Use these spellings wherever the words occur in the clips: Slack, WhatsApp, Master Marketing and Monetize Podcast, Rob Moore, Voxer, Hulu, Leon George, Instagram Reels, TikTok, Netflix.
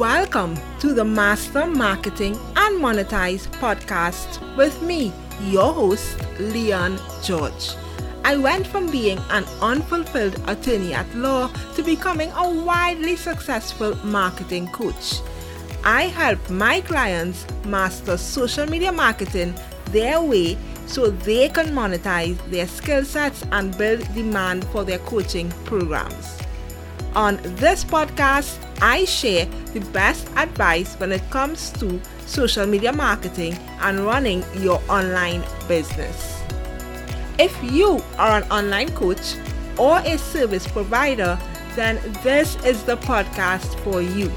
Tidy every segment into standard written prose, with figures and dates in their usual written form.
Welcome to the Master Marketing and Monetize Podcast with me, your host, Leon George. I went from being an unfulfilled attorney at law to becoming a widely successful marketing coach. I help my clients master social media marketing their way so they can monetize their skill sets and build demand for their coaching programs. On this podcast, I share the best advice when it comes to social media marketing and running your online business. If you are an online coach or a service provider, then this is the podcast for you,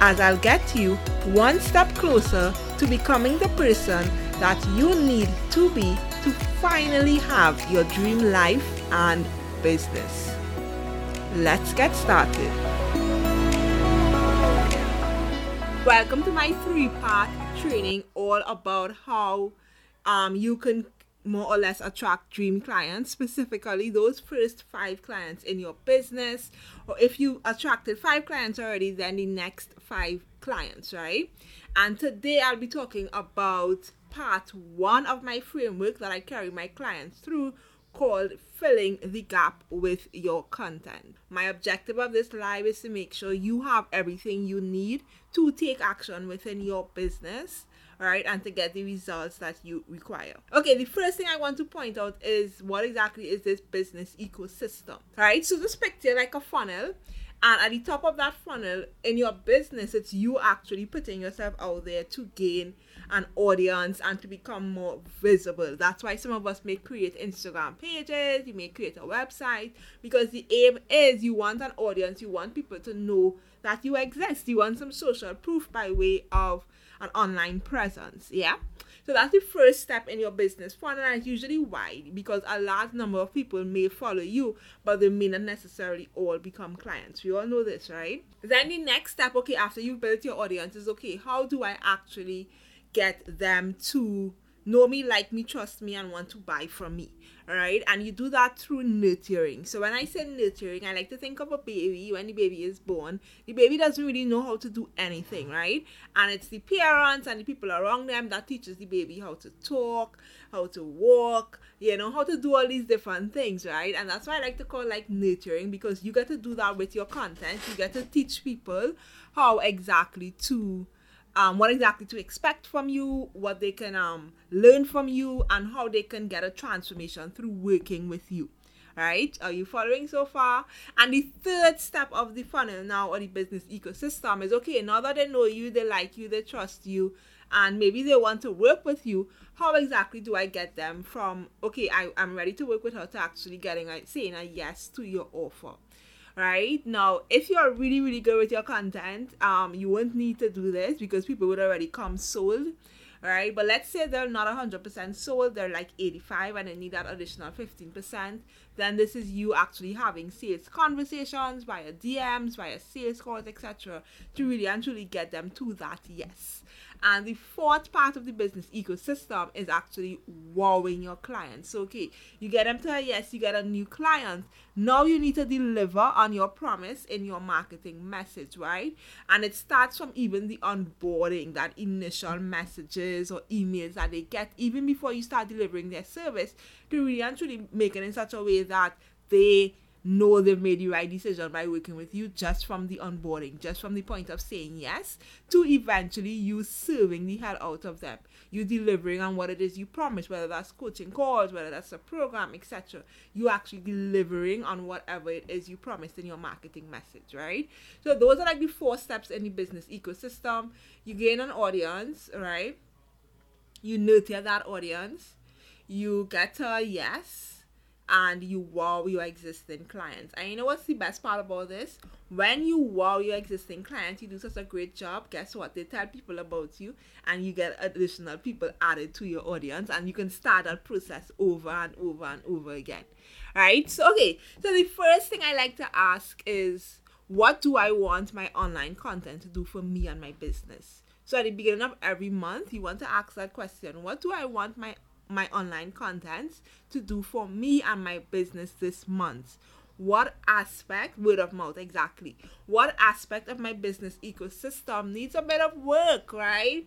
as I'll get you one step closer to becoming the person that you need to be to finally have your dream life and business. Let's get started. Welcome to my three-part training all about how you can more or less attract dream clients, specifically those first 5 clients in your business, or if you attracted 5 clients already, then the next 5 clients, right? And today I'll be talking about part 1 of my framework that I carry my clients through, called Filling the Gap with Your Content. My objective of this live is to make sure you have everything you need to take action within your business, all right, and to get the results that you require. Okay, the first thing I want to point out is what exactly is this business ecosystem, all right? So this picture like a funnel, and at the top of that funnel in your business, it's you actually putting yourself out there to gain an audience and to become more visible. That's why some of us may create Instagram pages, you may create a website, because the aim is you want an audience, you want people to know that you exist, you want some social proof by way of an online presence, yeah? So that's the first step in your business funnel, and it's usually wide because a large number of people may follow you, but they may not necessarily all become clients. We all know this, right? Then the next step, okay, after you've built your audience is, okay, how do I actually get them to know me, like me, trust me, and want to buy from me, all right? And you do that through nurturing. So when I say nurturing, I like to think of a baby. When the baby is born, the baby doesn't really know how to do anything, right? And it's the parents and the people around them that teaches the baby how to talk, how to walk, you know, how to do all these different things, right? And that's why I like to call like nurturing, because you get to do that with your content. You get to teach people how exactly to what exactly to expect from you, what they can learn from you, and how they can get a transformation through working with you. All right? Are you following so far? And the third step of the funnel now, or the business ecosystem, is, okay, now that they know you, they like you, they trust you, and maybe they want to work with you, how exactly do I get them from, okay, I'm ready to work with her, to actually getting, like, saying a yes to your offer? Right? Now, if you're really, really good with your content, you won't need to do this because people would already come sold, right? But let's say they're not 100% sold, they're like 85 and they need that additional 15%. Then this is you actually having sales conversations via DMs, via sales calls, etc., to really and truly get them to that yes. And the fourth part of the business ecosystem is actually wowing your clients. So, okay, you get them to a yes, you get a new client. Now you need to deliver on your promise in your marketing message, right? And it starts from even the onboarding, that initial messages or emails that they get, even before you start delivering their service, to really and truly make it in such a way that they know they've made the right decision by working with you, just from the onboarding, just from the point of saying yes, to eventually you serving the hell out of them, you delivering on what it is you promised, whether that's coaching calls, whether that's a program, etc. You actually delivering on whatever it is you promised in your marketing message, right? So those are like the 4 steps in the business ecosystem. You gain an audience, right? You nurture that audience. You get a yes, and you wow your existing clients. And you know what's the best part about this? When you wow your existing clients, you do such a great job. Guess what? They tell people about you, and you get additional people added to your audience, and you can start that process over and over and over again. Right? So, okay. So the first thing I like to ask is, what do I want my online content to do for me and my business? So at the beginning of every month, you want to ask that question. What do I want my online content to do for me and my business this month? What aspect, word of mouth, exactly. What aspect of my business ecosystem needs a bit of work, right?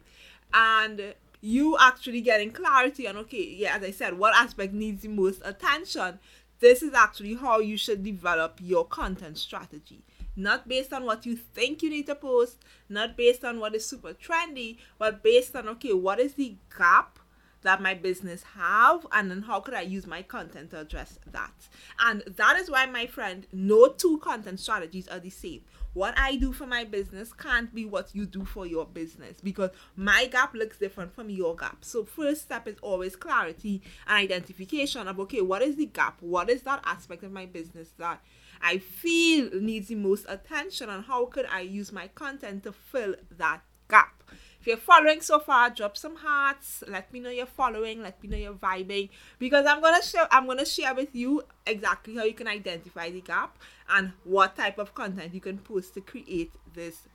And you actually getting clarity on, okay, yeah, as I said, what aspect needs the most attention? This is actually how you should develop your content strategy. Not based on what you think you need to post, not based on what is super trendy, but based on, okay, what is the gap that my business have, and then how could I use my content to address that? And that is why, my friend, no two content strategies are the same. What I do for my business can't be what you do for your business, because my gap looks different from your gap. So first step is always clarity and identification of, okay, what is the gap? What is that aspect of my business that I feel needs the most attention, and how could I use my content to fill that gap? If you're following so far, drop some hearts. Let me know you're following. Let me know you're vibing, because I'm gonna share with you exactly how you can identify the gap and what type of content you can post to create this,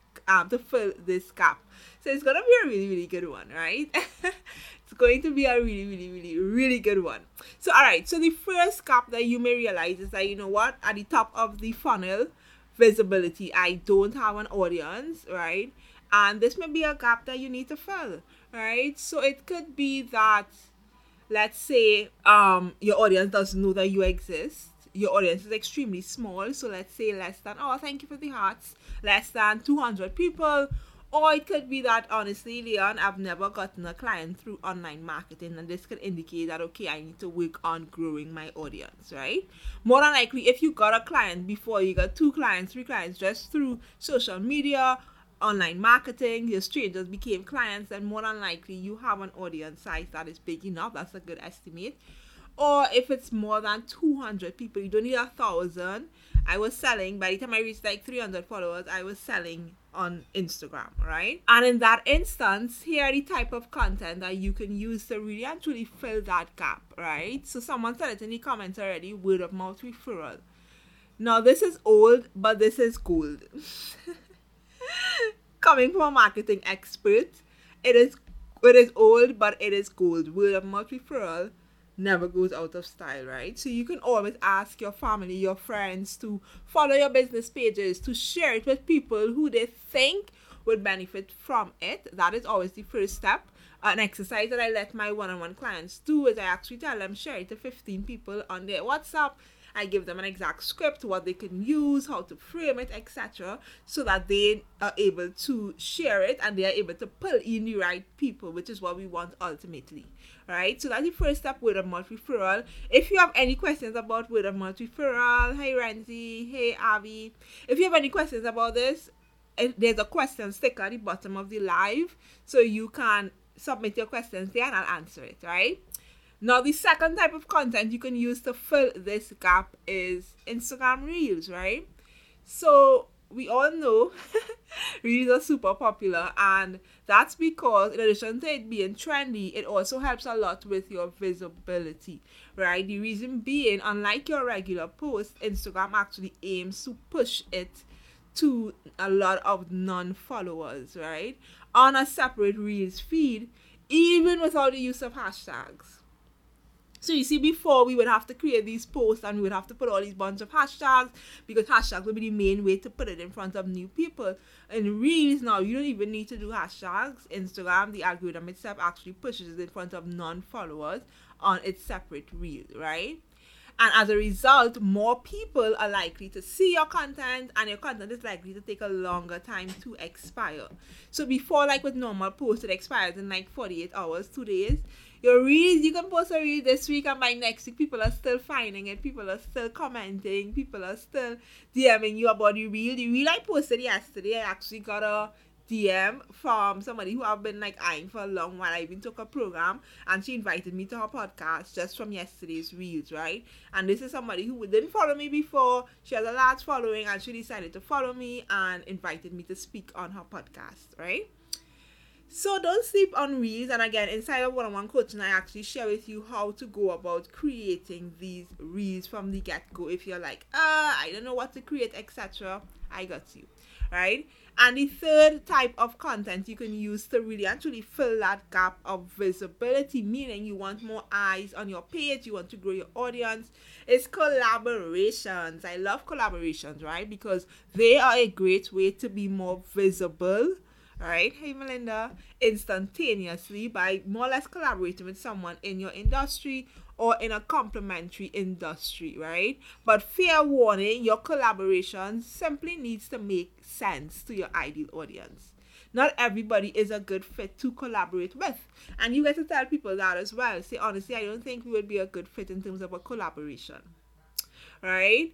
to fill this gap. So it's gonna be a really, really good one, right? It's going to be a really, really, really, really good one. So all right. So the first gap that you may realize is that, you know what, at the top of the funnel, visibility. I don't have an audience, right? And this may be a gap that you need to fill, right? So it could be that, let's say, your audience doesn't know that you exist. Your audience is extremely small. So let's say less than, oh, thank you for the hearts, less than 200 people. Or it could be that, honestly, Leon, I've never gotten a client through online marketing. And this could indicate that, okay, I need to work on growing my audience, right? More than likely, if you got a client before, you got 2 clients, 3 clients just through social media, online marketing, your strangers became clients, then more than likely you have an audience size that is big enough. That's a good estimate. Or if it's more than 200 people, you don't need 1,000. I was selling, by the time I reached like 300 followers, I was selling on Instagram, right? And in that instance, here are the type of content that you can use to really actually fill that gap, right? So someone said it in the comments already, word of mouth referral. Now this is old, but this is gold. Coming from a marketing expert, it is old, but it is gold. Word of mouth referral never goes out of style, right? So you can always ask your family, your friends to follow your business pages, to share it with people who they think would benefit from it. That is always the first step. An exercise that I let my one-on-one clients do is I actually tell them share it to 15 people on their WhatsApp. I give them an exact script, what they can use, how to frame it, etc., so that they are able to share it and they are able to pull in the right people, which is what we want ultimately, right? So that's the first step, word of mouth referral. If you have any questions about word of mouth referral, hey Renzi, hey Avi, if you have any questions about this, there's a question sticker at the bottom of the live, so you can submit your questions there and I'll answer it, right? Now, the second type of content you can use to fill this gap is Instagram Reels, right? So we all know Reels are super popular, and that's because in addition to it being trendy, it also helps a lot with your visibility, right? The reason being, unlike your regular post, Instagram actually aims to push it to a lot of non-followers, right? On a separate Reels feed, even without the use of hashtags. So you see, before we would have to create these posts and we would have to put all these bunch of hashtags, because hashtags would be the main way to put it in front of new people. In Reels now, you don't even need to do hashtags. Instagram, the algorithm itself actually pushes it in front of non-followers on its separate reel, right? And as a result, more people are likely to see your content, and your content is likely to take a longer time to expire. So before, like with normal posts, it expires in like 48 hours, 2 days. Your Reels, you can post a Reel this week, and by next week, people are still finding it. People are still commenting. People are still DMing you about the Reel. The Reel I posted yesterday, I actually got a DM from somebody who I've been like eyeing for a long while. I even took a program and she invited me to her podcast just from yesterday's Reels, right? And this is somebody who didn't follow me before. She has a large following and she decided to follow me and invited me to speak on her podcast, right? So don't sleep on Reels. And again, inside of one-on-one coaching, I actually share with you how to go about creating these Reels from the get-go. If you're like, I don't know what to create, etc., I got you, right? And the third type of content you can use to really actually fill that gap of visibility, meaning you want more eyes on your page, you want to grow your audience, is collaborations. I love collaborations, right? Because they are a great way to be more visible. All right, hey Melinda, instantaneously by more or less collaborating with someone in your industry or in a complementary industry, right? But fair warning, your collaboration simply needs to make sense to your ideal audience. Not everybody is a good fit to collaborate with. And you get to tell people that as well. Say, honestly, I don't think we would be a good fit in terms of a collaboration, right?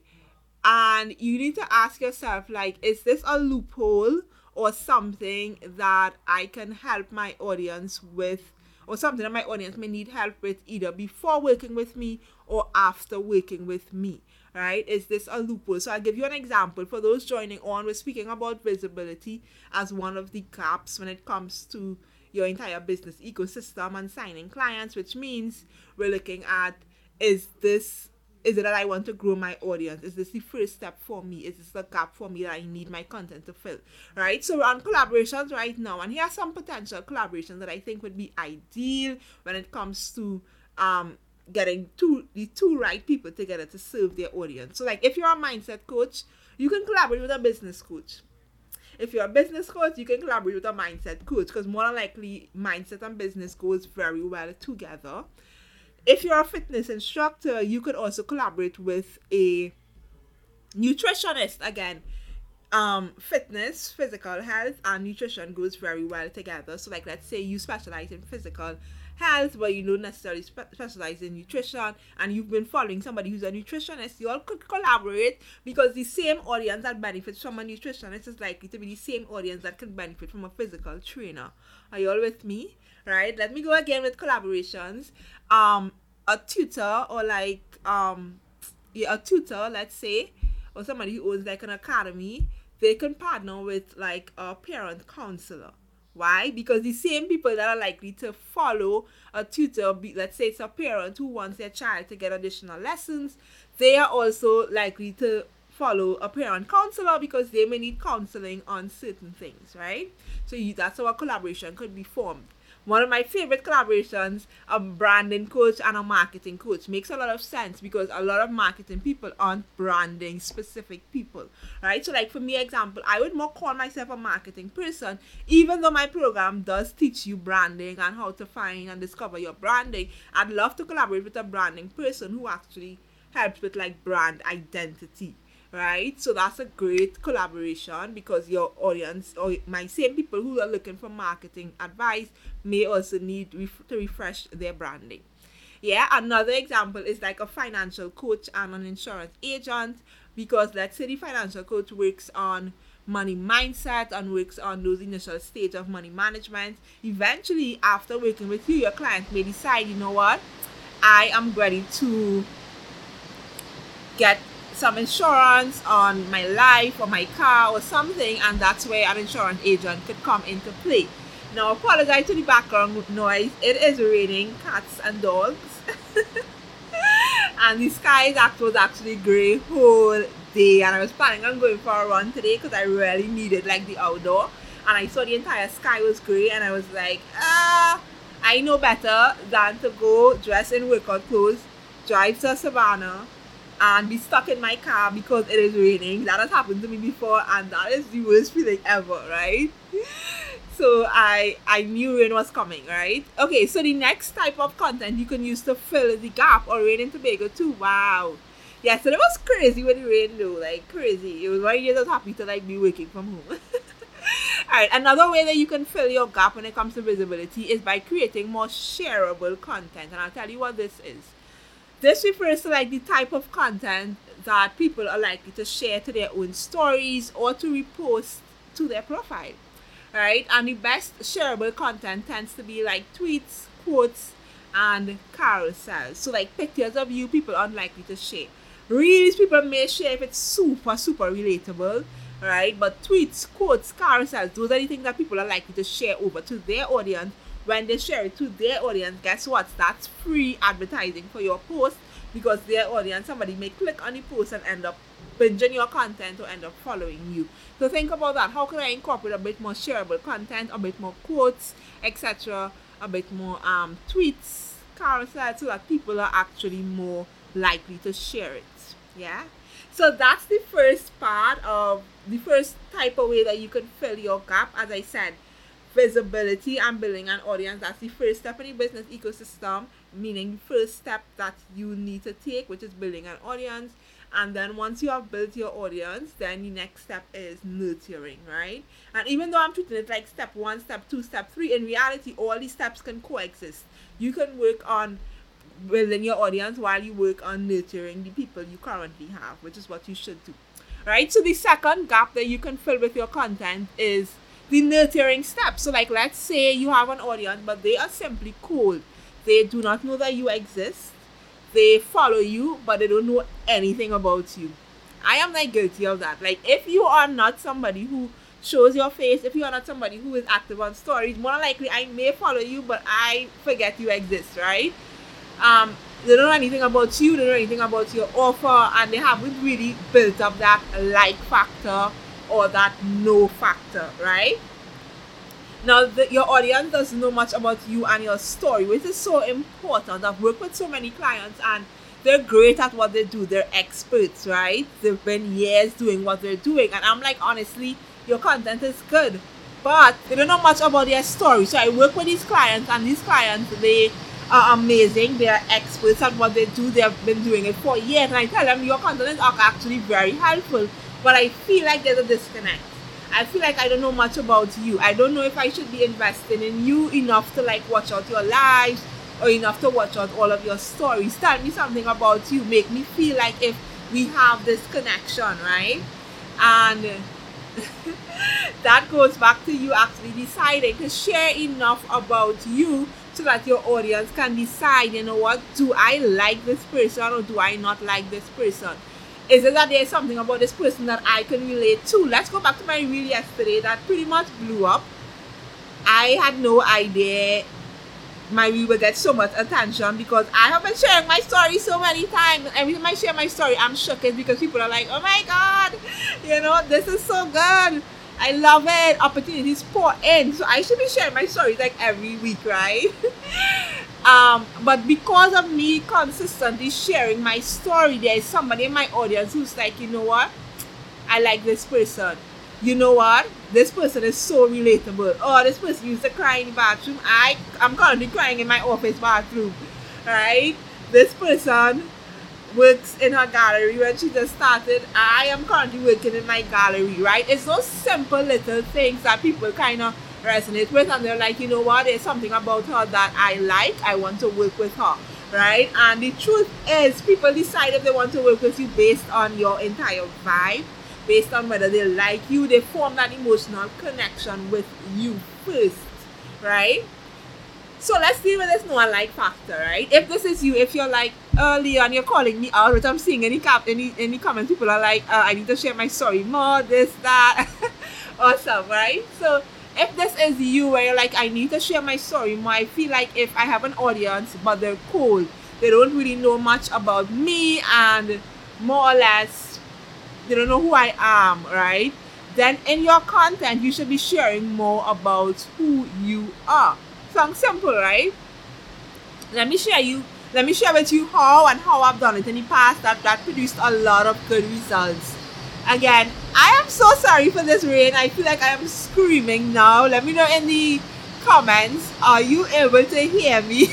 And you need to ask yourself, like, is this a loophole? Or something that I can help my audience with, or something that my audience may need help with either before working with me or after working with me, right? Is this a loophole? So I'll give you an example. For those joining on, we're speaking about visibility as one of the gaps when it comes to your entire business ecosystem and signing clients, which means we're looking at, is it that I want to grow my audience? Is this the first step for me? Is this the gap for me that I need my content to fill, right? So we're on collaborations right now. And here are some potential collaborations that I think would be ideal when it comes to getting the two right people together to serve their audience. So like if you're a mindset coach, you can collaborate with a business coach. If you're a business coach, you can collaborate with a mindset coach because more than likely mindset and business goes very well together. If you're a fitness instructor, you could also collaborate with a nutritionist. Again, fitness, physical health, and nutrition goes very well together. So like, let's say you specialize in physical health, but you don't necessarily specialize in nutrition, and you've been following somebody who's a nutritionist, you all could collaborate because the same audience that benefits from a nutritionist is likely to be the same audience that can benefit from a physical trainer. Are you all with me? Right, let me go again with collaborations. A tutor or like a tutor, let's say, or somebody who owns like an academy, they can partner with like a parent counselor. Why? Because the same people that are likely to follow a tutor, let's say it's a parent who wants their child to get additional lessons, they are also likely to follow a parent counselor because they may need counseling on certain things, right? So that's how a collaboration could be formed. One of my favorite collaborations, a branding coach and a marketing coach, makes a lot of sense because a lot of marketing people aren't branding specific people, right? So like for me, example, I would more call myself a marketing person, even though my program does teach you branding and how to find and discover your branding. I'd love to collaborate with a branding person who actually helps with like brand identity. Right, so that's a great collaboration because your audience or my same people who are looking for marketing advice may also need to refresh their branding. Yeah, another example is like a financial coach and an insurance agent because let's say the financial coach works on money mindset and works on those initial stage of money management. Eventually, after working with you, your client may decide, you know what, I am ready to get some insurance on my life or my car or something, and that's where an insurance agent could come into play. Now, apologize to the background noise. It is raining cats and dogs, and the sky was actually grey whole day. And I was planning on going for a run today because I really needed like the outdoor, and I saw the entire sky was grey, and I was like, I know better than to go dress in workout clothes, drive to Savannah, and be stuck in my car because it is raining. That has happened to me before, and that is the worst feeling ever, right? So I knew rain was coming, right? Okay, so the next type of content you can use to fill the gap, or rain in Tobago too. Wow. Yeah, so it was crazy when it rained though, like crazy. It was very years I was happy to like be working from home. All right, another way that you can fill your gap when it comes to visibility is by creating more shareable content. And I'll tell you what this is. This refers to like the type of content that people are likely to share to their own stories or to repost to their profile, right? And the best shareable content tends to be like tweets, quotes, and carousels. So like pictures of you, people are unlikely to share. Reels, people may share if it's super, super relatable. right? But tweets, quotes, carousels, those are the things that people are likely to share over to their audience. When they share it to their audience, guess what? That's free advertising for your post, because their audience, somebody may click on the post and end up binging your content or end up following you. So think about that. How can I incorporate a bit more shareable content, a bit more quotes, etc., a bit more tweets, carousels, so that people are actually more likely to share it? Yeah. So that's the first part of the first type of way that you can fill your gap. As I said, visibility and building an audience. That's the first step in the business ecosystem, meaning the first step that you need to take, which is building an audience. And then once you have built your audience, then the next step is nurturing, right? And even though I'm treating it like step one, step two, step three, in reality, all these steps can coexist. You can work on building your audience while you work on nurturing the people you currently have, which is what you should do, right? So the second gap that you can fill with your content is the nurturing step. So like, let's say you have an audience, but they are simply cold. They do not know that you exist. They follow you, but they don't know anything about you. I am not guilty of that. Like, if you are not somebody who shows your face, if you are not somebody who is active on stories, more likely I may follow you, but I forget you exist, right? They don't know anything about you, they don't know anything about your offer, and they haven't really built up that like factor or that no factor, right? Now, your audience doesn't know much about you and your story, which is so important. I've worked with so many clients and they're great at what they do. They're experts, right? They've been years doing what they're doing. And I'm like, honestly, your content is good, but they don't know much about their story. So I work with these clients, and these clients, they are amazing. They are experts at what they do. They have been doing it for years. And I tell them, your content is actually very helpful, but I feel like there's a disconnect. I feel like I don't know much about you. I don't know if I should be investing in you enough to like watch out your lives or enough to watch out all of your stories. Tell me something about you. Make me feel like if we have this connection, right? And that goes back to you actually deciding to share enough about you so that your audience can decide, you know what, do I like this person or do I not like this person? Is it that there's something about this person that I can relate to? Let's go back to my reel yesterday that pretty much blew up. I had no idea my reel would get so much attention because I have been sharing my story so many times. Every time I share my story, I'm shocked because people are like, oh my God, you know, this is so good. I love it. Opportunities pour in. So I should be sharing my stories like every week, right? But because of me consistently sharing my story, there is somebody in my audience who's like, you know what? I like this person. You know what? This person is so relatable. Oh, this person used to cry in the bathroom. I'm currently crying in my office bathroom, right? This person works in her gallery when she just started. I am currently working in my gallery, right? It's those simple little things that people kind of resonate with, and they're like, you know what, there's something about her that I like, I want to work with her, right? And the truth is, people decide if they want to work with you based on your entire vibe, based on whether they like you. They form that emotional connection with you first, right? So let's deal with this no and like factor, right? If this is you, if you're like, Leon, you're calling me out, which I'm seeing any comments, people are like, I need to share my story more, this, that, awesome, right? So if this is you, where you're like, I need to share my story more, I feel like if I have an audience, but they're cold, they don't really know much about me, and more or less, they don't know who I am, right? Then in your content, you should be sharing more about who you are. Sounds simple, right? Let me share with you how I've done it in the past that produced a lot of good results. Again, I am so sorry for this rain. I feel like I am screaming now. Let me know in the comments, are you able to hear me?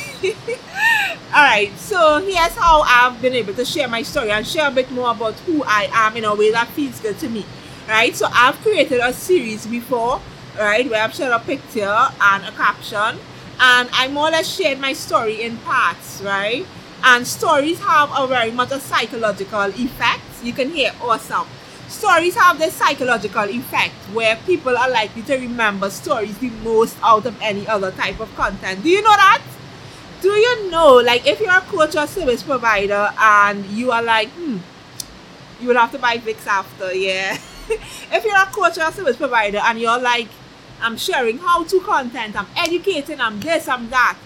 Alright, so here's how I've been able to share my story and share a bit more about who I am in a way that feels good to me. Right, so I've created a series before, right, where I've shared a picture and a caption, and I more or less shared my story in parts, right? And stories have a very much a psychological effect. You can hear awesome. Stories have this psychological effect where people are likely to remember stories the most out of any other type of content. Do you know that? Do you know, like, if you're a coach or service provider and you are like, you will have to buy Vicks after, yeah. If you're a coach or a service provider and you're like, I'm sharing how-to content, I'm educating, I'm this, I'm that.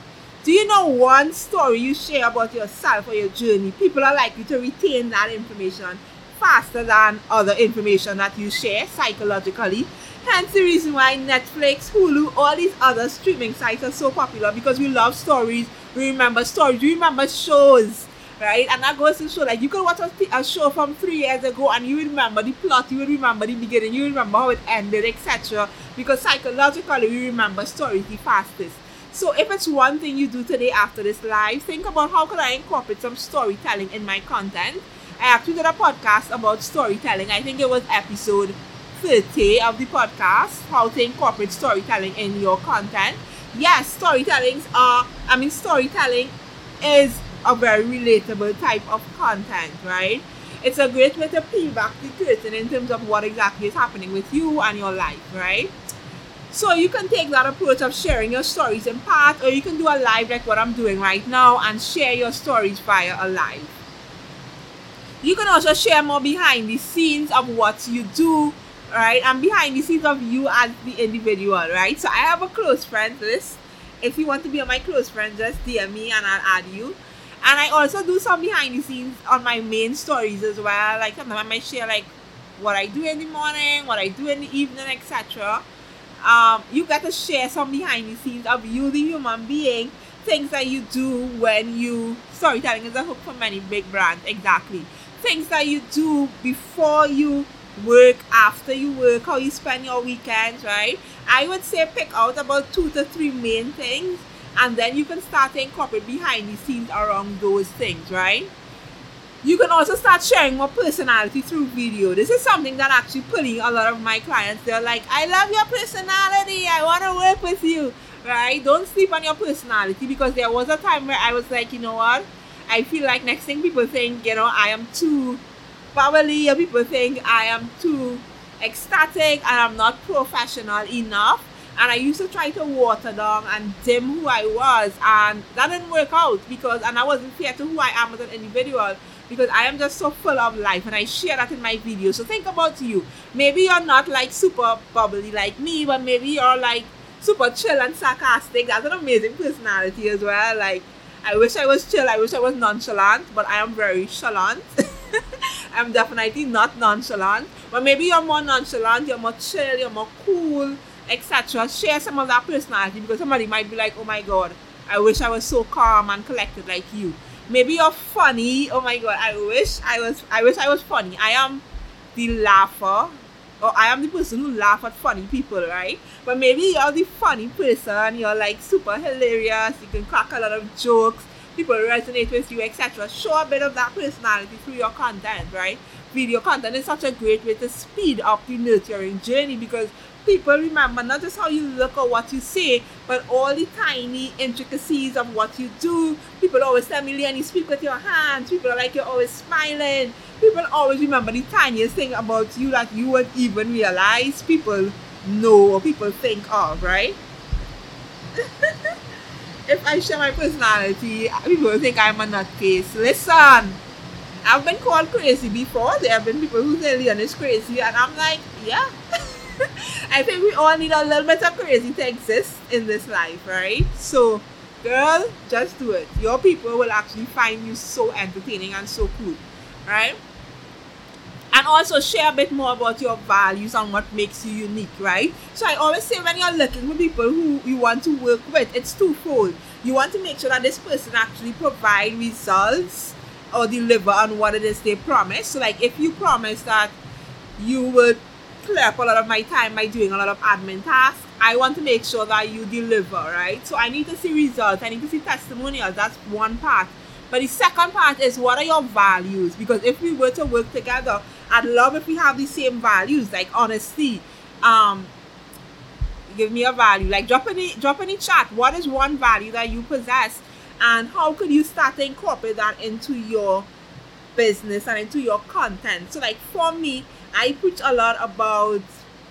Do you know one story you share about yourself or your journey? People are likely to retain that information faster than other information that you share psychologically. Hence the reason why Netflix, Hulu, all these other streaming sites are so popular, because we love stories, we remember stories, we remember shows, right? And that goes to show, like, you could watch a show from 3 years ago and you remember the plot, you will remember the beginning, you remember how it ended, etc. Because psychologically we remember stories the fastest. So if it's one thing you do today after this live, think about how could I incorporate some storytelling in my content. I actually did a podcast about storytelling. I think it was episode 30 of the podcast, how to incorporate storytelling in your content. Yes, storytelling is a very relatable type of content, right? It's a great way to peel back the curtain in terms of what exactly is happening with you and your life, right? So you can take that approach of sharing your stories in part, or you can do a live like what I'm doing right now and share your stories via a live. You can also share more behind the scenes of what you do, right? And behind the scenes of you as the individual, right? So I have a close friends list. If you want to be on my close friends, just DM me and I'll add you. And I also do some behind the scenes on my main stories as well. Like sometimes I might share like what I do in the morning, what I do in the evening, etc. You got to share some behind the scenes of you, the human being, things that you do when you... Storytelling is a hook for many big brands, exactly. Things that you do before you work, after you work, how you spend your weekends, right? I would say pick out about 2 to 3 main things, and then you can start to incorporate behind the scenes around those things, right? You can also start sharing more personality through video. This is something that actually pulling a lot of my clients. They're like, I love your personality, I want to work with you, right? Don't sleep on your personality, because there was a time where I was like, you know what? I feel like next thing people think, you know, I am too bubbly, or people think I am too ecstatic and I'm not professional enough. And I used to try to water down and dim who I was, and that didn't work out, because, and I wasn't fair to who I am as an individual, because I am just so full of life, and I share that in my videos. So think about you. Maybe you're not like super bubbly like me, but maybe you're like super chill and sarcastic. That's an amazing personality as well. Like, I wish I was chill, I wish I was nonchalant, but I am very chalant. I'm definitely not nonchalant. But maybe you're more nonchalant, you're more chill, you're more cool, etc. Share some of that personality, because somebody might be like, oh my God, I wish I was so calm and collected like you. Maybe you're funny. Oh my God, I wish I was funny. I am the laugher, or I am the person who laughs at funny people, right? But maybe you're the funny person, you're like super hilarious, you can crack a lot of jokes, people resonate with you, etc. Show a bit of that personality through your content, right? Video content is such a great way to speed up the nurturing journey, because people remember not just how you look or what you say, but all the tiny intricacies of what you do. People always tell me, Leon, you speak with your hands. People are like, you're always smiling. People always remember the tiniest thing about you that you won't even realize people know or people think of, right? If I share my personality, people will think I'm a nutcase. Listen, I've been called crazy before. There have been people who say Leon is crazy, and I'm like, yeah. I think we all need a little bit of crazy to exist in this life, right? So, girl, just do it. Your people will actually find you so entertaining and so cool, right? And also share a bit more about your values and what makes you unique, right? So I always say, when you're looking for people who you want to work with, it's twofold. You want to make sure that this person actually provides results or deliver on what it is they promise. So like, if you promise that you would clear up a lot of my time by doing a lot of admin tasks, I want to make sure that you deliver, right? So I need to see results, I need to see testimonials. That's one part. But the second part is, what are your values? Because if we were to work together, I'd love if we have the same values, like honesty. Give me a value, like drop any chat. What is one value that you possess, and how could you start to incorporate that into your business and into your content? So like, for me, I preach a lot about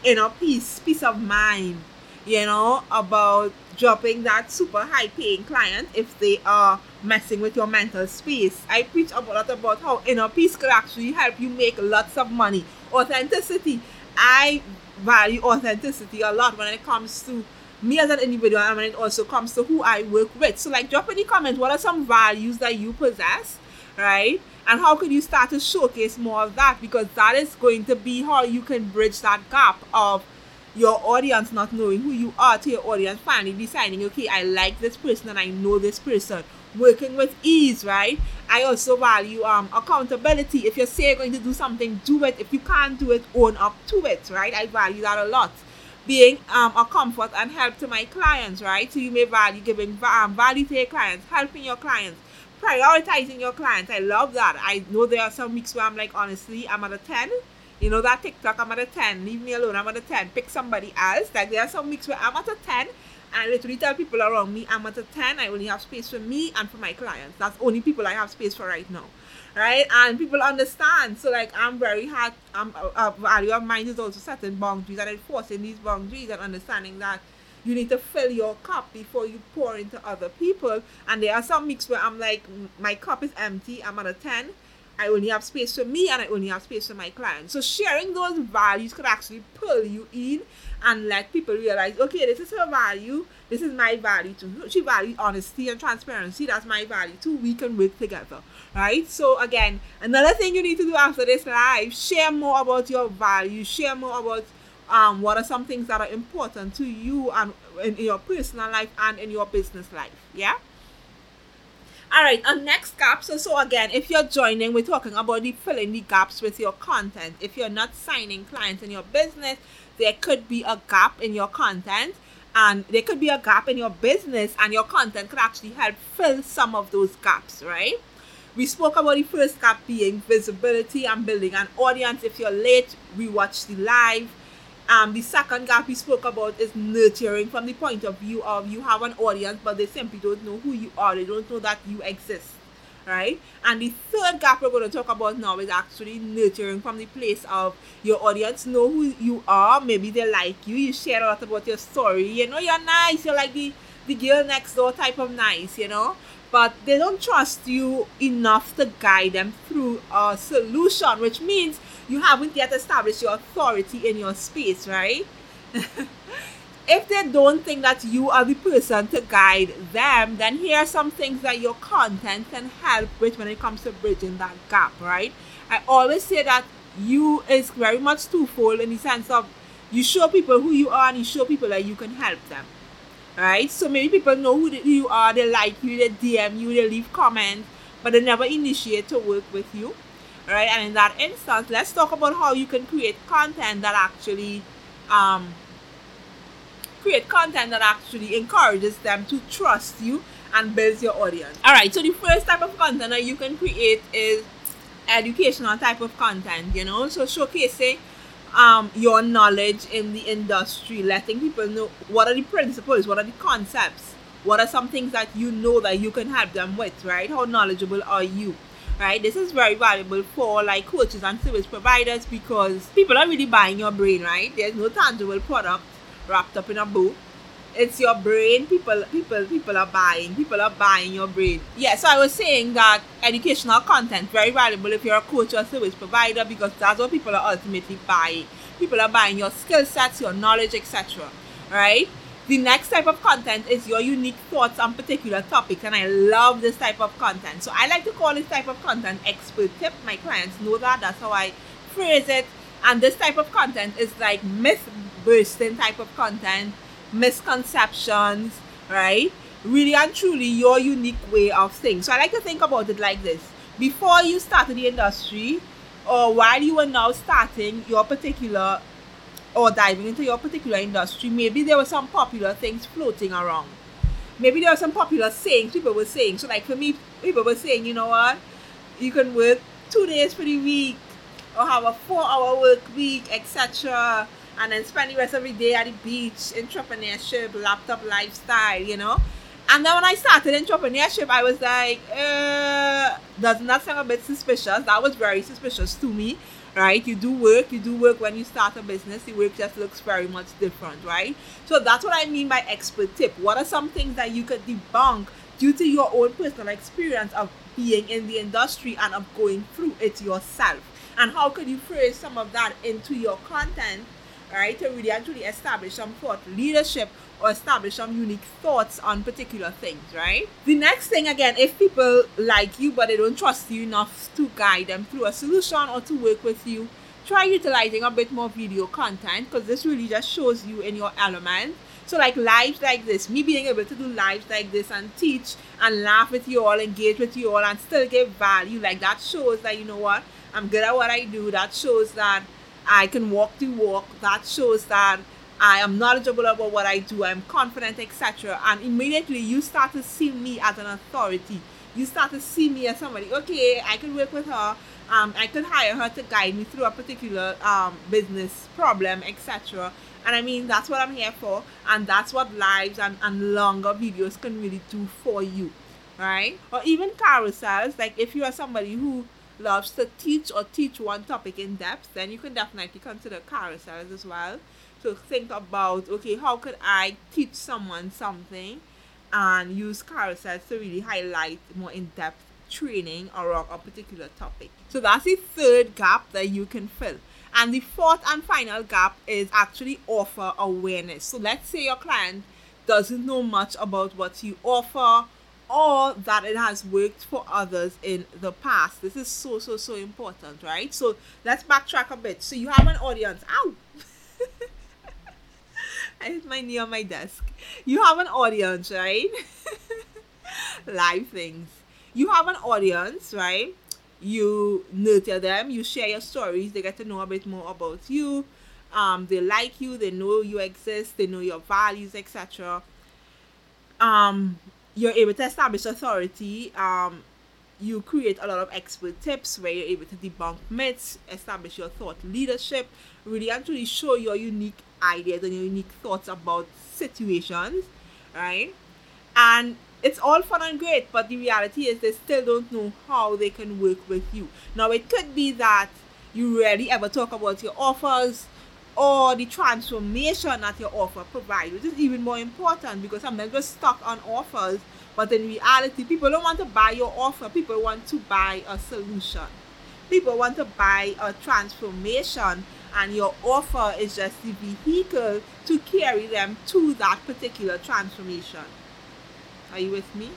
inner peace, peace of mind, you know, about dropping that super high paying client if they are messing with your mental space. I preach a lot about how inner peace could actually help you make lots of money Authenticity. I value authenticity a lot when it comes to me as an individual, and when it also comes to who I work with. So like, drop in the comments, what are some values that you possess, right? And how could you start to showcase more of that? Because that is going to be how you can bridge that gap of your audience not knowing who you are to your audience finally deciding, okay, I like this person and I know this person. Working with ease, right? I also value accountability. If you say you're going to do something, do it. If you can't do it, own up to it, right? I value that a lot. Being a comfort and help to my clients, right? So you may value giving value to your clients, helping your clients, prioritizing your clients. I love that. I know there are some weeks where I'm like, honestly, I'm at a 10. You know that TikTok, I'm at a 10. Leave me alone, I'm at a 10. Pick somebody else. Like, there are some weeks where I'm at a 10. I literally tell people around me, I'm at a 10, I only have space for me and for my clients. That's only people I have space for right now, right? And people understand. So like, I'm very hard, a value of mine is also setting boundaries and enforcing these boundaries and understanding that you need to fill your cup before you pour into other people. And there are some weeks where I'm like, my cup is empty, I'm at a 10, I only have space for me and I only have space for my clients. So sharing those values could actually pull you in and let people realize, okay, this is her value, this is my value too. She values honesty and transparency, that's my value too. We can work together, right? So again, another thing you need to do after this live, share more about your values, share more about what are some things that are important to you and in your personal life and in your business life, yeah? All right, our next gap. So again, if you're joining, we're talking about filling the gaps with your content. If you're not signing clients in your business, there could be a gap in your content, and there could be a gap in your business, and your content could actually help fill some of those gaps, right? We spoke about the first gap being visibility and building an audience. If you're late, rewatch the live. The second gap we spoke about is nurturing, from the point of view of you have an audience, but they simply don't know who you are. They don't know that you exist, right? And the third gap we're going to talk about now is actually nurturing from the place of your audience know who you are. Maybe they like you. You share a lot about your story. You know, you're nice. You're like the girl next door type of nice, you know. But they don't trust you enough to guide them through a solution, which means you haven't yet established your authority in your space, right? If they don't think that you are the person to guide them, then here are some things that your content can help with when it comes to bridging that gap, right? I always say that you is very much twofold, in the sense of you show people who you are and you show people that you can help them, right? So maybe people know who you are, they like you, they DM you, they leave comments, but they never initiate to work with you. Right, and in that instance, let's talk about how you can create content that actually encourages them to trust you and builds your audience. All right, so the first type of content that you can create is educational type of content, you know, so showcasing your knowledge in the industry, letting people know what are the principles, what are the concepts, what are some things that you know that you can help them with, right? How knowledgeable are you? Right, this is very valuable for like coaches and service providers, because people are really buying your brain, right? There's no tangible product wrapped up in a bow. It's your brain. People are buying your brain. Yeah, so I was saying that educational content, very valuable if you're a coach or service provider, because that's what people are ultimately buying. People are buying your skill sets, your knowledge, etc. Right? The next type of content is your unique thoughts on particular topics, and I love this type of content. So I like to call this type of content expert tip. My clients know that, that's how I phrase it. And this type of content is like myth-busting type of content, misconceptions, right? Really and truly your unique way of things. So I like to think about it like this. Before you started the industry, or while you were now starting your particular or diving into your particular industry, maybe there were some popular things floating around. Maybe there were some popular sayings people were saying. So like for me, people were saying, you know what, you can work 2 days for the week, or have a 4-hour work week, etc. And then spend the rest of the day at the beach, entrepreneurship, laptop lifestyle, you know. And then when I started entrepreneurship, I was like, doesn't that sound a bit suspicious? That was very suspicious to me. Right, you do work when you start a business. The work just looks very much different, right? So that's what I mean by expert tip. What are some things that you could debunk due to your own personal experience of being in the industry and of going through it yourself? And how could you phrase some of that into your content, right, to really actually establish some thought leadership or establish some unique thoughts on particular things, right? The next thing, again, if people like you but they don't trust you enough to guide them through a solution or to work with you, try utilizing a bit more video content, because this really just shows you in your element. So like lives like this, me being able to do lives like this and teach and laugh with you all, engage with you all and still give value, like that shows that, you know what, I'm good at what I do. That shows that I can walk the walk. That shows that I am knowledgeable about what I do. I'm confident, etc. And immediately you start to see me as an authority. You start to see me as somebody, okay, I can work with her. I could hire her to guide me through a particular business problem, etc. And I mean, that's what I'm here for. And that's what lives and longer videos can really do for you, right? Or even carousels, like if you are somebody who loves to teach or teach one topic in depth, then you can definitely consider carousels as well. So think about, okay, how could I teach someone something and use carousels to really highlight more in-depth training or a particular topic. So that's the third gap that you can fill. And the fourth and final gap is actually offer awareness. So let's say your client doesn't know much about what you offer or that it has worked for others in the past. This is so important, right? So let's backtrack a bit. So you have an audience. Ow! I hit my knee on my desk. You have an audience, right? Live things. You have an audience, right? You nurture them. You share your stories. They get to know a bit more about you. They like you. They know you exist. They know your values, etc. You're able to establish authority. You create a lot of expert tips where you're able to debunk myths, establish your thought leadership, really actually show your unique ideas and your unique thoughts about situations, right? And it's all fun and great, but the reality is they still don't know how they can work with you. Now, it could be that you rarely ever talk about your offers or the transformation that your offer provides, which is even more important, because sometimes we're stuck on offers, but in reality, people don't want to buy your offer. People want to buy a solution. People want to buy a transformation, and your offer is just the vehicle to carry them to that particular transformation. Are you with me?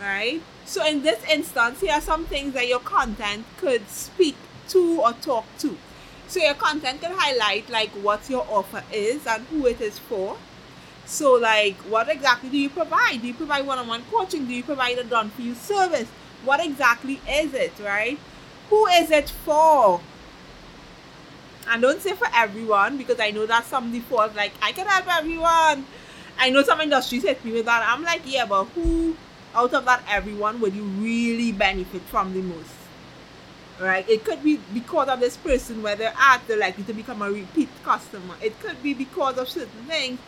All right. So in this instance, here are some things that your content could speak to or talk to. So your content can highlight like what your offer is and who it is for. So like, what exactly do you provide? Do you provide one-on-one coaching? Do you provide a done-for-you service? What exactly is it, right? Who is it for? And don't say for everyone, because I know that some default, like, I can help everyone. I know some industries hit me with that. I'm like, yeah, but who out of that everyone would you really benefit from the most? Right? It could be because of this person, where they're at, they're likely to become a repeat customer. It could be because of certain things,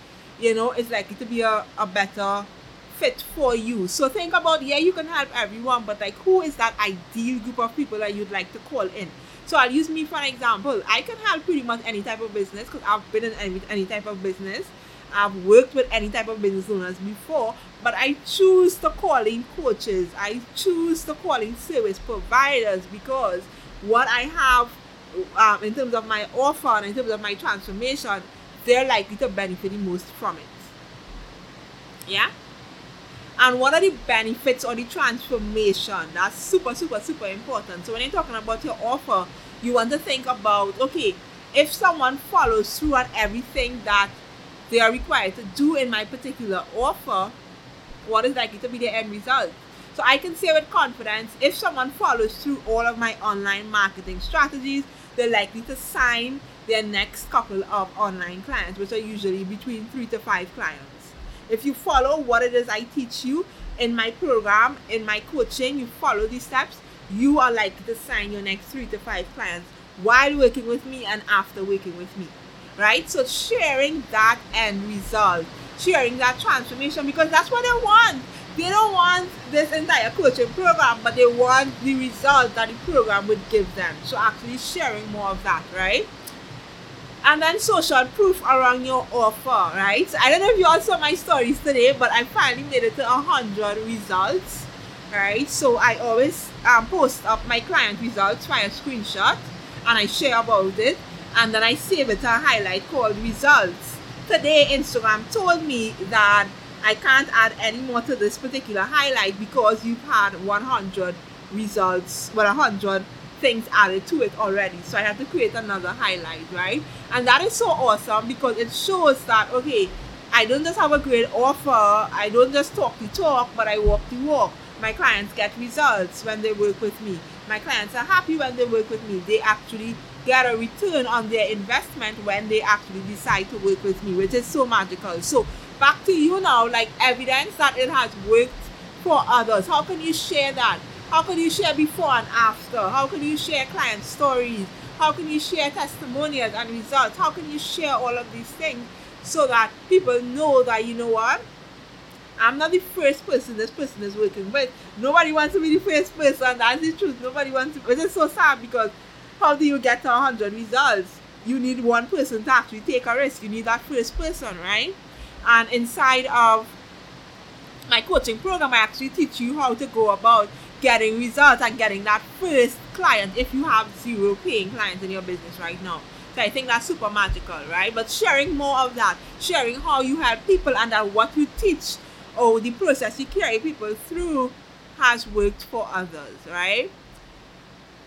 you know, it's likely to be a better fit for you. So think about, yeah, you can help everyone, but like, who is that ideal group of people that you'd like to call in? So I'll use me for an example. I can help pretty much any type of business, because I've been in any type of business. I've worked with any type of business owners before, but I choose to call in coaches. I choose to call in service providers, because what I have in terms of my offer and in terms of my transformation, they're likely to benefit the most from it. Yeah? And what are the benefits or the transformation? That's super important. So when you're talking about your offer, you want to think about, okay, if someone follows through on everything that they are required to do in my particular offer, what is likely to be the end result? So I can say with confidence, if someone follows through all of my online marketing strategies, they're likely to sign their next couple of online clients, which are usually between 3 to 5 clients. If you follow what it is I teach you in my program, in my coaching, you follow these steps, you are likely to sign your next 3 to 5 clients while working with me and after working with me. Right? So sharing that end result, sharing that transformation, because that's what they want. They don't want this entire coaching program, but they want the result that the program would give them. So actually sharing more of that, right? And then social proof around your offer, right? So I don't know if you all saw my stories today, but I finally made it to 100 results. right? So I always post up my client results via screenshot, and I share about it, and then I save it to a highlight called results. Today, Instagram told me that I can't add any more to this particular highlight because you've had 100 results, well, 100 things added to it already. So I have to create another highlight, right? And that is so awesome because it shows that, okay, I don't just have a great offer, I don't just talk the talk, but I walk the walk. My clients get results when they work with me. My clients are happy when they work with me. They actually get a return on their investment when they actually decide to work with me, which is so magical. So back to you now, like evidence that it has worked for others. How can you share that? How can you share before and after? How can you share client stories? How can you share testimonials and results? How can you share all of these things so that people know that, you know what? I'm not the first person this person is working with. Nobody wants to be the first person. That's the truth. Nobody wants to. It is so sad because how do you get to 100 results? You need one person to actually take a risk. You need that first person, right? And inside of my coaching program, I actually teach you how to go about getting results and getting that first client if you have 0 paying clients in your business right now. So I think that's super magical, right? But sharing more of that, sharing how you help people and that what you teach or the process you carry people through has worked for others, right?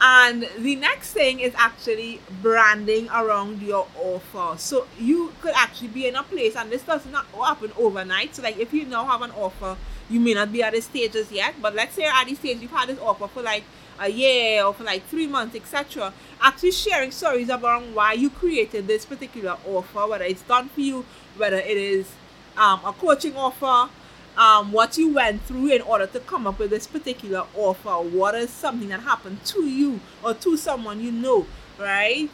And the next thing is actually branding around your offer. So you could actually be in a place, and this does not happen overnight. So like if you now have an offer, you may not be at the stages yet, but let's say you're at the stage, you've had this offer for like a year or for like 3 months, etc. Actually sharing stories about why you created this particular offer, whether it's done for you, whether it is a coaching offer, what you went through in order to come up with this particular offer, what is something that happened to you or to someone you know, right?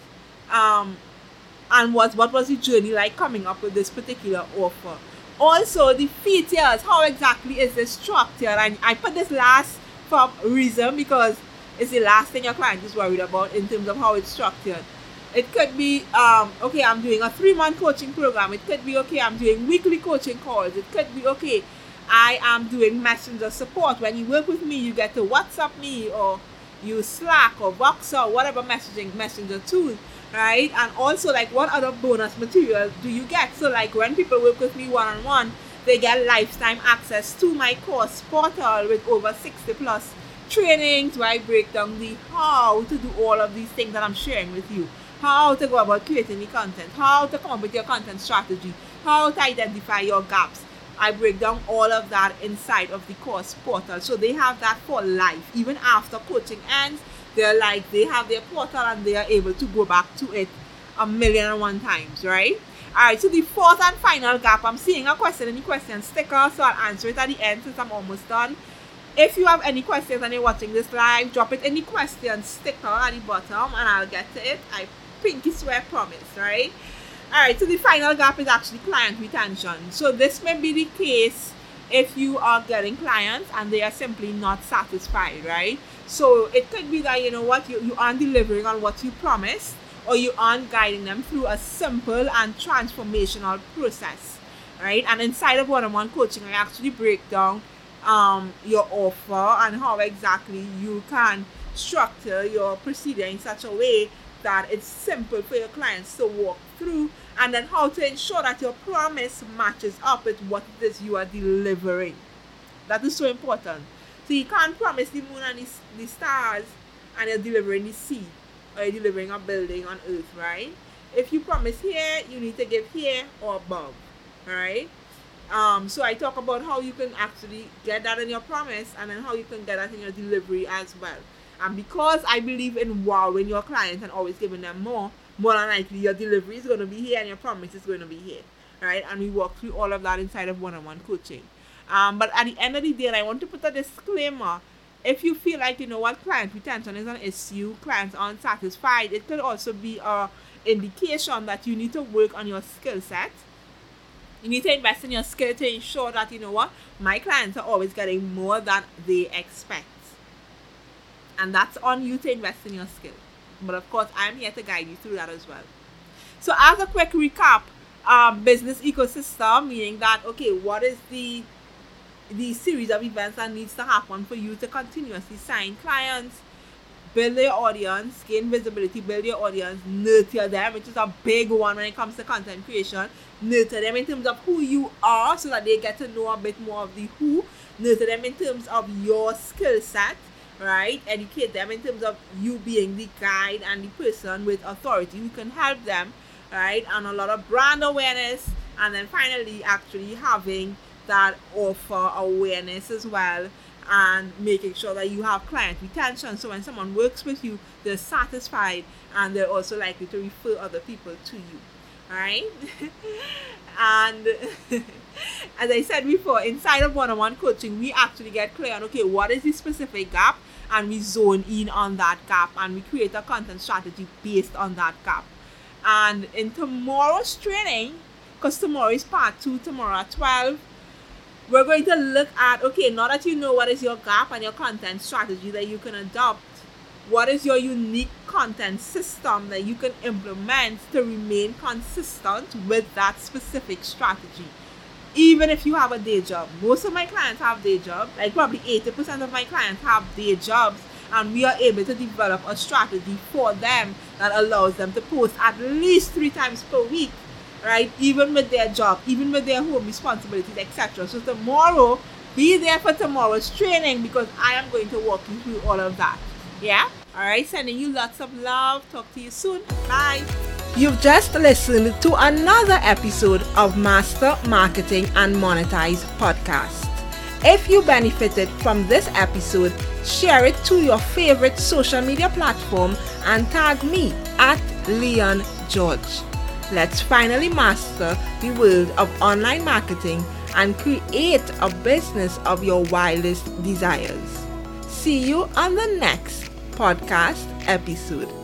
And what was the journey like coming up with this particular offer? Also, the features, how exactly is this structured? And I put this last for a reason because it's the last thing your client is worried about in terms of how it's structured. It could be, okay, I'm doing a 3-month coaching program. It could be, okay, I'm doing weekly coaching calls. It could be, okay, I am doing messenger support. When you work with me, you get to WhatsApp me or use Slack or Voxer or whatever messenger tool. Right? And also, like, what other bonus material do you get? So, like, when people work with me one-on-one, they get lifetime access to my course portal with over 60+ trainings where I break down the how to do all of these things that I'm sharing with you. How to go about creating the content, how to come up with your content strategy, how to identify your gaps. I break down all of that inside of the course portal. So they have that for life. Even after coaching ends, they're like, they have their portal and they are able to go back to it 1,000,001 times, right? All right, so the fourth and final gap, I'm seeing a question in the question sticker, so I'll answer it at the end since I'm almost done. If you have any questions and you're watching this live, drop it in the question sticker at the bottom and I'll get to it. I pinky swear promise, right? All right, so the final gap is actually client retention. So this may be the case if you are getting clients and they are simply not satisfied, right? So it could be that, you know what, you aren't delivering on what you promised, or you aren't guiding them through a simple and transformational process, right? And inside of one-on-one coaching, I actually break down your offer and how exactly you can structure your procedure in such a way that it's simple for your clients to walk through, and then how to ensure that your promise matches up with what it is you are delivering. That is so important. So you can't promise the moon and the stars and you're delivering the sea, or you're delivering a building on earth, right? If you promise here, you need to give here or above, right? So I talk about how you can actually get that in your promise, and then how you can get that in your delivery as well. And because I believe in wowing your clients and always giving them more than likely your delivery is going to be here and your promise is going to be here, right? And we walk through all of that inside of one-on-one coaching. But at the end of the day, I want to put a disclaimer. If you feel like, you know what, client retention is an issue, clients aren't satisfied, it could also be an indication that you need to work on your skill set. You need to invest in your skill to ensure that, you know what, my clients are always getting more than they expect. And that's on you to invest in your skill. But of course, I'm here to guide you through that as well. So as a quick recap, business ecosystem, meaning that, okay, what is the the series of events that needs to happen for you to continuously sign clients, build your audience, gain visibility, build your audience, nurture them, which is a big one when it comes to content creation. Nurture them in terms of who you are so that they get to know a bit more of the who. Nurture them in terms of your skill set, right? Educate them in terms of you being the guide and the person with authority who can help them, right? And a lot of brand awareness. And then finally, actually having that offer awareness as well, and making sure that you have client retention. So when someone works with you, they're satisfied and they're also likely to refer other people to you. All right. And as I said before, inside of one-on-one coaching, we actually get clear on, okay, what is the specific gap? And we zone in on that gap and we create a content strategy based on that gap. And in tomorrow's training, because tomorrow is part 2, tomorrow at 12, we're going to look at, okay, now that you know what is your gap and your content strategy that you can adopt, what is your unique content system that you can implement to remain consistent with that specific strategy, even if you have a day job. Most of my clients have day jobs, like probably 80% of my clients have day jobs, and we are able to develop a strategy for them that allows them to post at least 3 times per week, right? Even with their job, even with their home responsibilities, etc. So tomorrow, be there for tomorrow's training because I am going to walk you through all of that. Yeah? All right, sending you lots of love. Talk to you soon. Bye. You've just listened to another episode of Master Marketing and Monetize Podcast. If you benefited from this episode, share it to your favorite social media platform and tag me at Leon George. Let's finally master the world of online marketing and create a business of your wildest desires. See you on the next podcast episode.